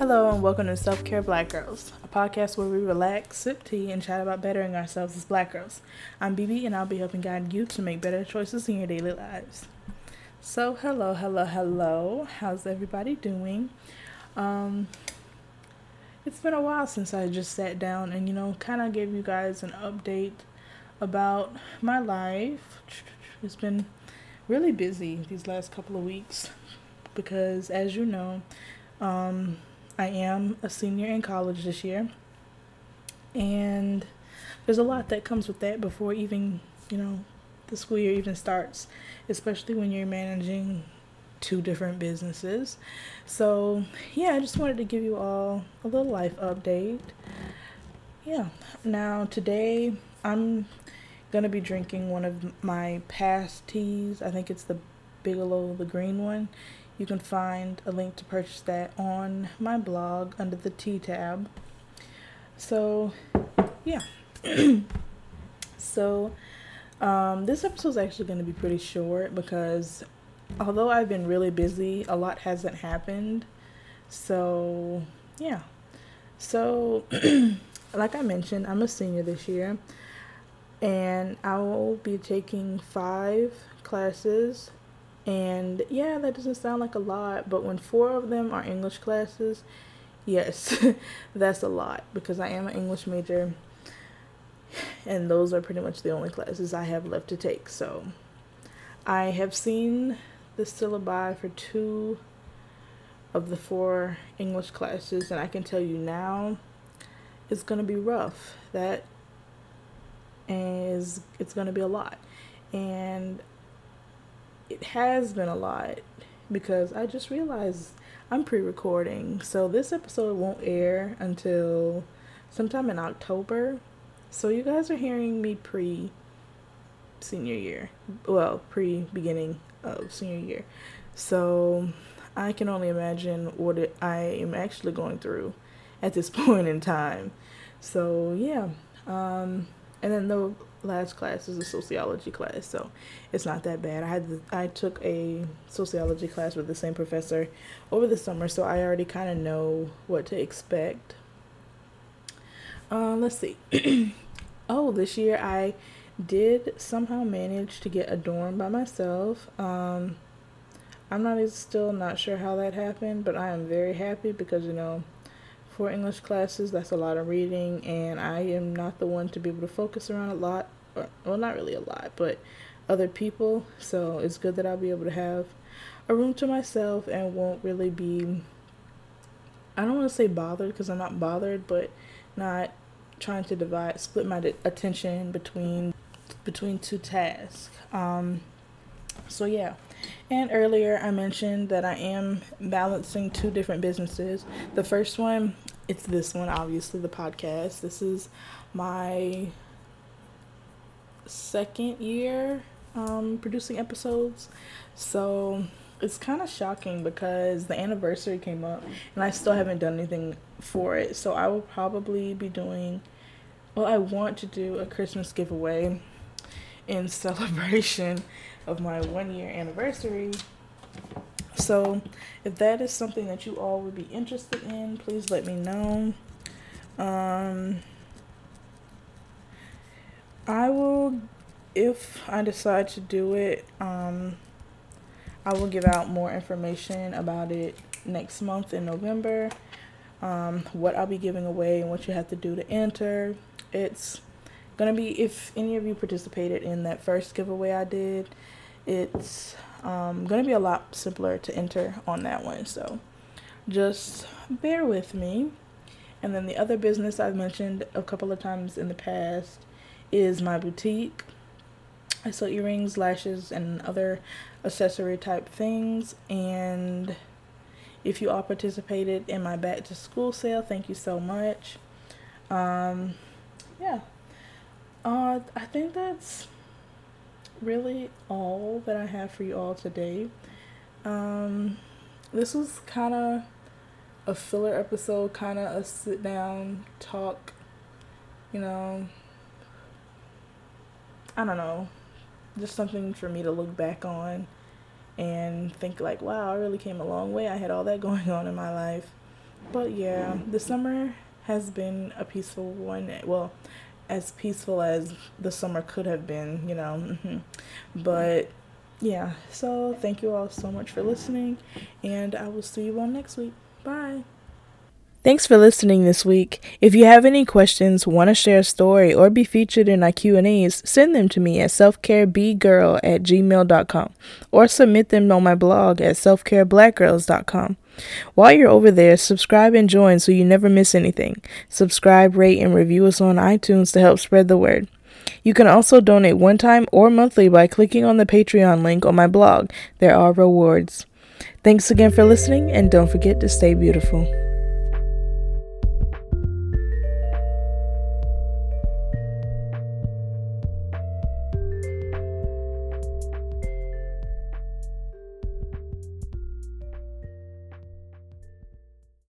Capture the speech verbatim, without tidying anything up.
Hello and welcome to Self Care Black Girls, a podcast where we relax, sip tea, and chat about bettering ourselves as Black girls. I'm B B and I'll be helping guide you to make better choices in your daily lives. So hello, hello, hello. How's everybody doing? Um, it's been a while since I just sat down and, you know, kind of gave you guys an update about my life. It's been really busy these last couple of weeks because, as you know, um... I am a senior in college this year, and there's a lot that comes with that before even, you know, the school year even starts, especially when you're managing two different businesses. So, yeah, I just wanted to give you all a little life update. Yeah. Now, today, I'm going to be drinking one of my past teas. I think it's the Bigelow, the green one. You can find a link to purchase that on my blog under the tea tab. So, yeah. so, um, this episode is actually going to be pretty short because although I've been really busy, a lot hasn't happened. So, yeah. So, like I mentioned, I'm a senior this year, and I will be taking five classes. And yeah, that doesn't sound like a lot, but when four of them are English classes, yes, that's a lot because I am an English major and those are pretty much the only classes I have left to take. So I have seen the syllabi for two of the four English classes, and I can tell you now it's going to be rough. That is, it's going to be a lot. And it has been a lot because I just realized I'm pre-recording. So this episode won't air until sometime in October. So you guys are hearing me pre-senior year. Well, pre-beginning of senior year. So I can only imagine what it, I am actually going through at this point in time. So yeah. Um, and then the last class is a sociology class, so it's not that bad. I had the, I took a sociology class with the same professor over the summer, so I already kind of know what to expect. Uh, let's see. Oh, this year I did somehow manage to get a dorm by myself. Um, I'm not still not sure how that happened, but I am very happy because, you know, for English classes, that's a lot of reading, and I am not the one to be able to focus around a lot, or, well, not really a lot, but other people, so it's good that I'll be able to have a room to myself and won't really be, I don't want to say bothered, because I'm not bothered, but not trying to divide, split my attention between, between two tasks, um, so yeah. And earlier I mentioned that I am balancing two different businesses. The first one, it's this one, obviously, the podcast. This is my second year um, producing episodes. So it's kind of shocking because the anniversary came up and I still haven't done anything for it. So I will probably be doing, well, I want to do a Christmas giveaway in celebration of my one year anniversary. So if that is something that you all would be interested in, please let me know. Um, I will, if I decide to do it, um, I will give out more information about it next month in November, um, what I'll be giving away and what you have to do to enter. It's gonna be, if any of you participated in that first giveaway I did, it's um, gonna be a lot simpler to enter on that one, so just bear with me. And then the other business I've mentioned a couple of times in the past is my boutique. I sell earrings, lashes, and other accessory type things. And if you all participated in my back to school sale, thank you so much. Um, yeah. Uh, I think that's really all that I have for you all today. Um, this was kind of a filler episode, kind of a sit down talk, you know, I don't know, just something for me to look back on and think like, wow, I really came a long way. I had all that going on in my life But yeah, the summer has been a peaceful one. Well, as peaceful as the summer could have been, you know. But yeah, so thank you all so much for listening, and I will see you all next week. Bye. Thanks for listening this week. If you have any questions, want to share a story, or be featured in our Q and A's, send them to me at selfcarebgirl at gmail dot com or submit them on my blog at selfcareblackgirls dot com. While you're over there, subscribe and join so you never miss anything. Subscribe, rate, and review us on iTunes to help spread the word. You can also donate one time or monthly by clicking on the Patreon link on my blog. There are rewards. Thanks again for listening, and don't forget to stay beautiful.